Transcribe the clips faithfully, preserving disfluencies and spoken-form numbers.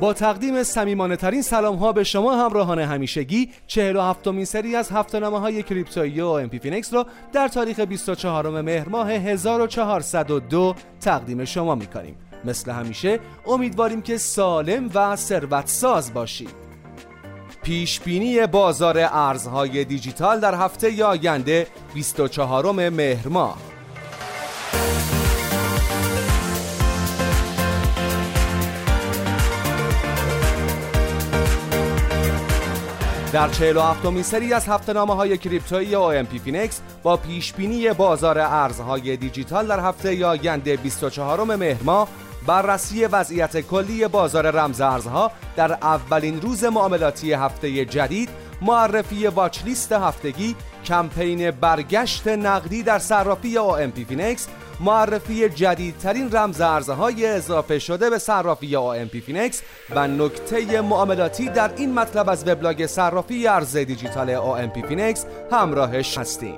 با تقدیم صمیمانه‌ترین سلام‌ها به شما همراهان همیشگی، چهل و هفتمین سری از هفته‌نامه‌های کریپتویی و ام پی فینکس را در تاریخ بیست و چهارم مهر ماه هزار و چهارصد و دو تقدیم شما می‌کنیم. مثل همیشه امیدواریم که سالم و ثروت‌ساز باشید. پیشبینی بازار ارزهای دیجیتال در هفته آینده بیست و چهارم مهر ماه. در چهل و هفتمین سری از هفته‌نامه‌های کریپتویی OMPFinex با پیشبینی بازار ارزهای دیجیتال در هفته آینده بیست و چهارم مهر ماه، بررسی وضعیت کلی بازار رمزارزها در اولین روز معاملاتی هفته جدید، معرفی واچ لیست هفتگی، کمپین برگشت نقدی در صرافی OMPFinex، معرفی جدیدترین رمزارزهای اضافه شده به صرافی OMPFinex و نکته معاملاتی در این مطلب از وبلاگ صرافی ارز دیجیتال OMPFinex همراهش هستیم.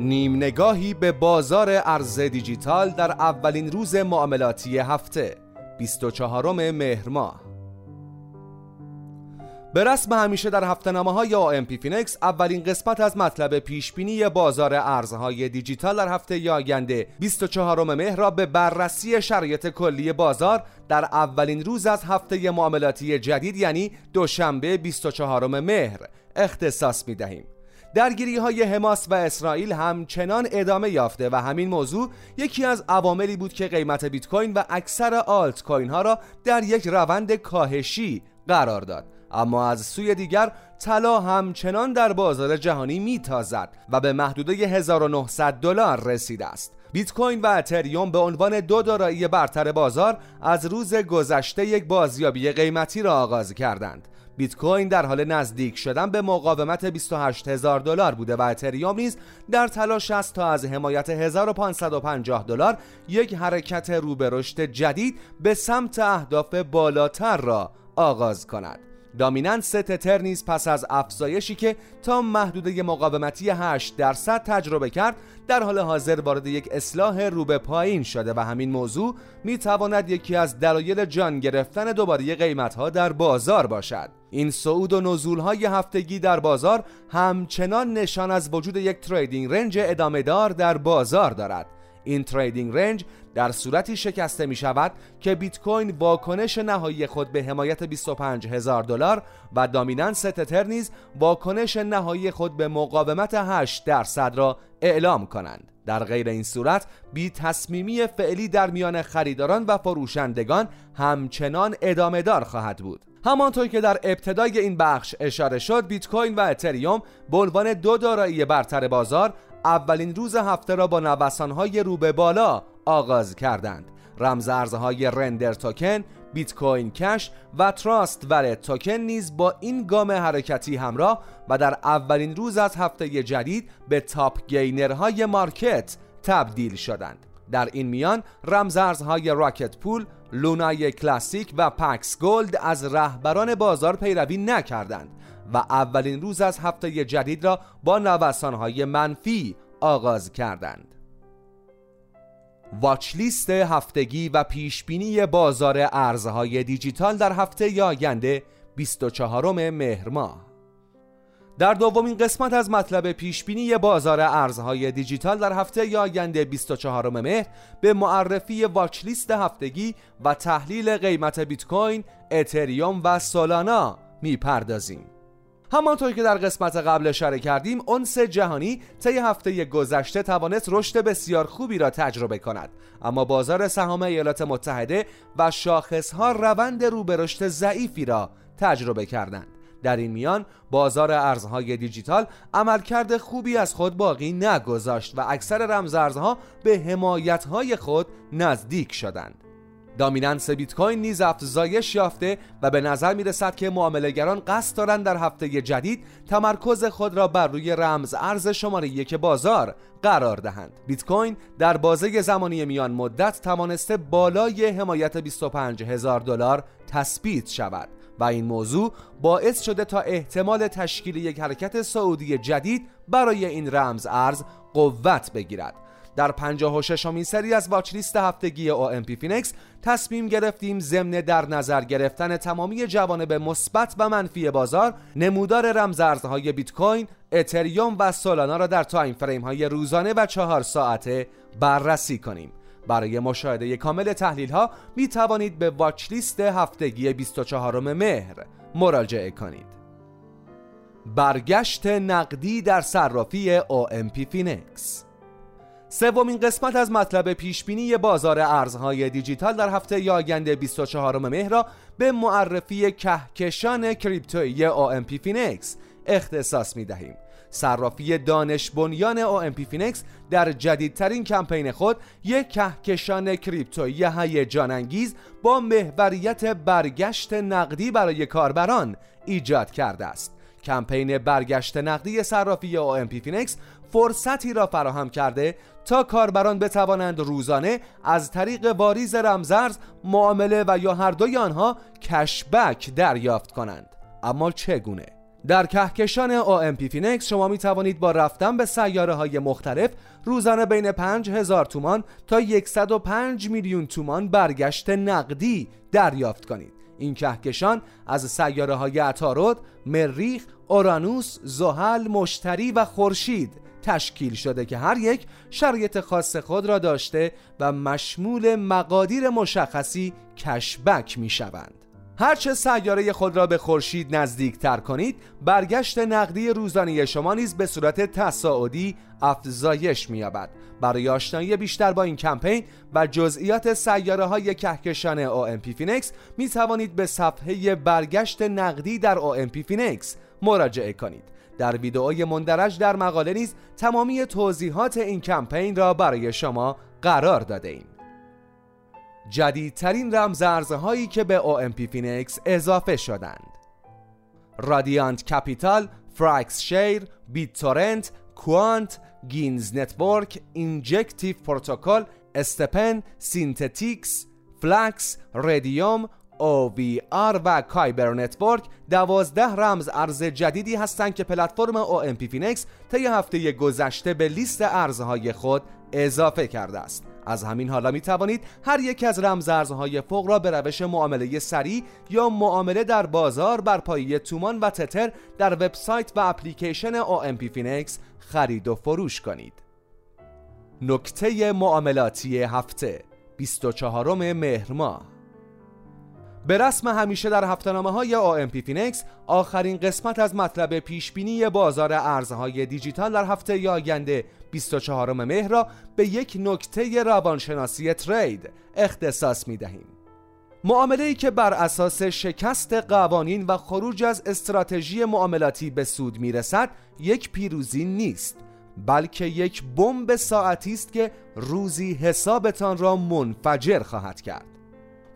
نیم نگاهی به بازار ارز دیجیتال در اولین روز معاملاتی هفته بیست و چهارم مهر ماه. به رسم همیشه در هفته‌نامه‌های OMPFinex اولین قسمت از مطلب پیشبینی بازار ارزهای دیجیتال در هفته آینده بیست و چهارم مهر را به بررسی شرایط کلی بازار در اولین روز از هفته معاملاتی جدید، یعنی دوشنبه بیست و چهارم مهر اختصاص می‌دهیم. درگیری‌های حماس و اسرائیل همچنان ادامه یافته و همین موضوع یکی از عواملی بود که قیمت بیت کوین و اکثر آلت کوین ها را در یک روند کاهشی قرار داد. اما از سوی دیگر طلا همچنان در بازار جهانی میتازد و به محدوده هزار و نهصد دلار رسیده است. بیت کوین و اتریوم به عنوان دو دارایی برتر بازار از روز گذشته یک بازیابی قیمتی را آغاز کردند. بیت کوین در حال نزدیک شدن به مقاومت بیست و هشت هزار دلار بوده و اتریوم نیز در تلاش است تا از حمایت هزار و پانصد و پنجاه دلار یک حرکت رو به رشد جدید به سمت اهداف بالاتر را آغاز کند. دامیننس تتر نیز پس از افزایشی که تا محدوده مقاومتی هشت درصد تجربه کرد، در حال حاضر وارد یک اصلاح رو به پایین شده و همین موضوع می تواند یکی از دلایل جان گرفتن دوباره قیمت‌ها در بازار باشد. این صعود و نزول‌های هفتگی در بازار همچنان نشان از وجود یک تریدینگ رنج ادامه‌دار در بازار دارد. این تریدینگ رنج در صورتی شکسته می شود که بیت کوین واکنش نهایی خود به حمایت بیست و پنج هزار دلار و دامیننس تتر نیز واکنش نهایی خود به مقاومت هشت درصد را اعلام کنند. در غیر این صورت بی تصمیمی فعلی در میان خریداران و فروشندگان همچنان ادامه دار خواهد بود. همانطور که در ابتدای این بخش اشاره شد، بیت کوین و اتریوم به عنوان دو دارایی برتر بازار اولین روز هفته را با نوسان‌های رو به بالا آغاز کردند. رمزارزهای رندر توکن، بیت کوین کش و تراست والت توکن نیز با این گام حرکتی همراه و در اولین روز از هفته جدید به تاپ گینرهای مارکت تبدیل شدند. در این میان رمزارزهای راکت پول، لونای کلاسیک و پکس گولد از رهبران بازار پیروی نکردند و اولین روز از هفته جدید را با نوسان‌های منفی آغاز کردند. واچ لیست هفتگی و پیشبینی بازار ارزهای دیجیتال در هفته آینده بیست و چهارم مهر ماه. در دومین قسمت از مطلب پیشبینی بازار ارزهای دیجیتال در هفته آینده بیست و چهارم مهر به معرفی واچ لیست هفتگی و تحلیل قیمت بیت کوین، اتریوم و سولانا میپردازیم. همانطور که در قسمت قبل اشاره کردیم، اونس جهانی طی هفته گذشته توانست رشد بسیار خوبی را تجربه کند، اما بازار سهام ایالات متحده و شاخصها روند رو به رشد ضعیفی را تجربه کردند. در این میان بازار ارزهای دیجیتال عملکرد خوبی از خود باقی نگذاشت و اکثر رمزارزها به حمایت‌های خود نزدیک شدند. دامیننس بیت کوین نیز افزایش یافته و به نظر میرسد که معاملهگران قصد دارند در هفته جدید تمرکز خود را بر روی رمز ارز شماره یک بازار قرار دهند. بیت کوین در بازه زمانی میان مدت توانسته بالای حمایت بیست و پنج هزار دلار تثبیت شود و این موضوع باعث شده تا احتمال تشکیل یک حرکت سعودی جدید برای این رمز ارز قوت بگیرد. در پنجاه و ششمین سری از واچ لیست هفتگی OMPFinex تصمیم گرفتیم ضمن در نظر گرفتن تمامی جوانب مثبت و منفی بازار، نمودار رمزارزهای بیت کوین، اتریوم و سولانا را در تایم فریم های روزانه و چهار ساعته بررسی کنیم. برای مشاهده کامل تحلیل ها می توانید به واچ لیست هفتگی بیست و چهارم مهر مراجعه کنید. برگشت نقدی در صرافی OMPFinex. سومین قسمت از مطلب پیشبینی بازار ارزهای دیجیتال در هفته آینده بیست و چهارم مهر را به معرفی کهکشان کریپتویی OMPFinex اختصاص می دهیم. صرافی دانش بنیان OMPFinex در جدیدترین کمپین خود یک کهکشان کریپتویی هیجان انگیز با محوریت برگشت نقدی برای کاربران ایجاد کرده است. کمپین برگشت نقدی صرافی OMPFinex فرصتی را فراهم کرده تا کاربران بتوانند روزانه از طریق واریز رمزارز، معامله و یا هر دوی آنها کشبک دریافت کنند. اما چگونه؟ در کهکشان OMPFinex شما می توانید با رفتن به سیاره های مختلف روزانه بین پنج هزار تومان تا صد و پنج میلیون تومان برگشت نقدی دریافت کنید. این کهکشان از سیاره های عطارد، مریخ، اورانوس، زحل، مشتری و خورشید تشکیل شده که هر یک شرایط خاص خود را داشته و مشمول مقادیر مشخصی کشبک می شوند. هرچه سیاره خود را به خورشید نزدیک تر کنید، برگشت نقدی روزانه شما نیز به صورت تصاعدی افزایش می‌یابد. برای آشنایی بیشتر با این کمپین و جزئیات سیاره‌های کهکشان OMPFinex می توانید به صفحه برگشت نقدی در OMPFinex مراجعه کنید. در ویدئوی مندرج در مقاله نیز تمامی توضیحات این کمپین را برای شما قرار داده‌ایم. جدیدترین رمزارزهایی که به OMPFinex اضافه شدند: رادیانت کپیتال، فراکس شیر، بیت‌تورنت، کوانت، گینز نتورک، اینجکتیو پروتکل، استپن، سینتتیکس، فلکس، رادیوم، او وی آر و کایبر نتورک دوازده رمز ارز جدیدی هستند که پلتفرم OMPFinex طی هفته گذشته به لیست ارزهای خود اضافه کرده است. از همین حالا می توانید هر یک از رمزارزهای فوق را به روش معامله سریع یا معامله در بازار بر پایه تومان و تتر در وبسایت و اپلیکیشن OMPFinex خرید و فروش کنید. نکته معاملاتی هفته بیست و چهارم مهر ماه. به رسم همیشه در هفته‌نامه های OMPFinex آخرین قسمت از مطلب پیشبینی بازار ارزهای دیجیتال در هفته آینده بیست و چهارم مهر را به یک نکته روانشناسی ترید اختصاص می دهیم. معامله‌ای که بر اساس شکست قوانین و خروج از استراتژی معاملاتی به سود می رسد یک پیروزی نیست، بلکه یک بمب ساعتی است که روزی حسابتان را منفجر خواهد کرد.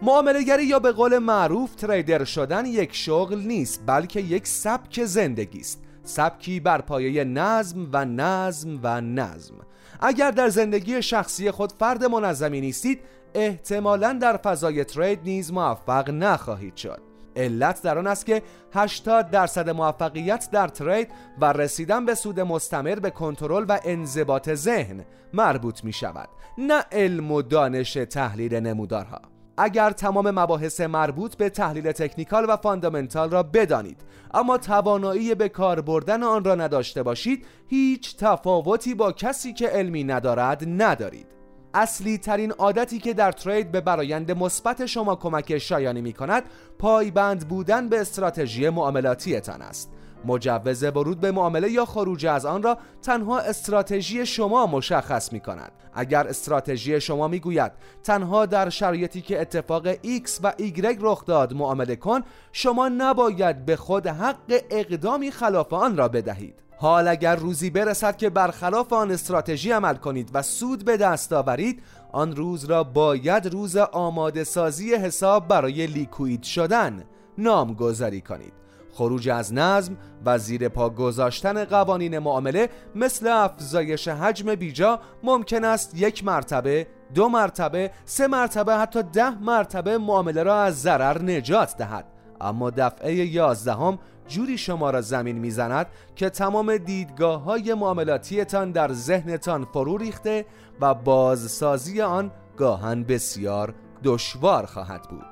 معامله‌گری یا به قول معروف تریدر شدن یک شغل نیست، بلکه یک سبک زندگی است. سبکی بر پایه نظم و نظم و نظم. اگر در زندگی شخصی خود فرد منظمی نیستید، احتمالاً در فضای ترید نیز موفق نخواهید شد. علت در آن است که هشتاد درصد موفقیت در ترید و رسیدن به سود مستمر به کنترل و انضباط ذهن مربوط می شود، نه علم و دانش تحلیل نمودارها. اگر تمام مباحث مربوط به تحلیل تکنیکال و فاندامنتال را بدانید اما توانایی به کار بردن آن را نداشته باشید، هیچ تفاوتی با کسی که علمی ندارد ندارید. اصلی ترین عادتی که در ترید به برآیند مثبت شما کمک شایانی می کند پایبند بودن به استراتژی معاملاتیتان است. مجوز ورود به معامله یا خروج از آن را تنها استراتژی شما مشخص می کند. اگر استراتژی شما می گوید تنها در شرایطی که اتفاق X و Y رخ داد معامله کن، شما نباید به خود حق اقدامی خلاف آن را بدهید. حال اگر روزی برسد که برخلاف آن استراتژی عمل کنید و سود به دست آورید، آن روز را باید روز آماده سازی حساب برای لیکوئید شدن نامگذاری کنید. خروج از نظم و زیر پا گذاشتن قوانین معامله مثل افزایش حجم بیجا ممکن است یک مرتبه، دو مرتبه، سه مرتبه، حتی ده مرتبه معامله را از ضرر نجات دهد، اما دفعه یازدهم جوری شما را زمین میزند که تمام دیدگاه های معاملاتیتان در ذهنتان فرو ریخته و بازسازی آن گاهن بسیار دشوار خواهد بود.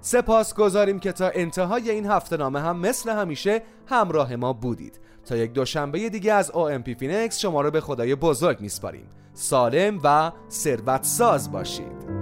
سپاس گذاریم که تا انتهای این هفته نامه هم مثل همیشه همراه ما بودید. تا یک دوشنبه دیگه از او ام پی فینکس شما رو به خدای بزرگ میسپاریم. سالم و ثروت ساز باشید.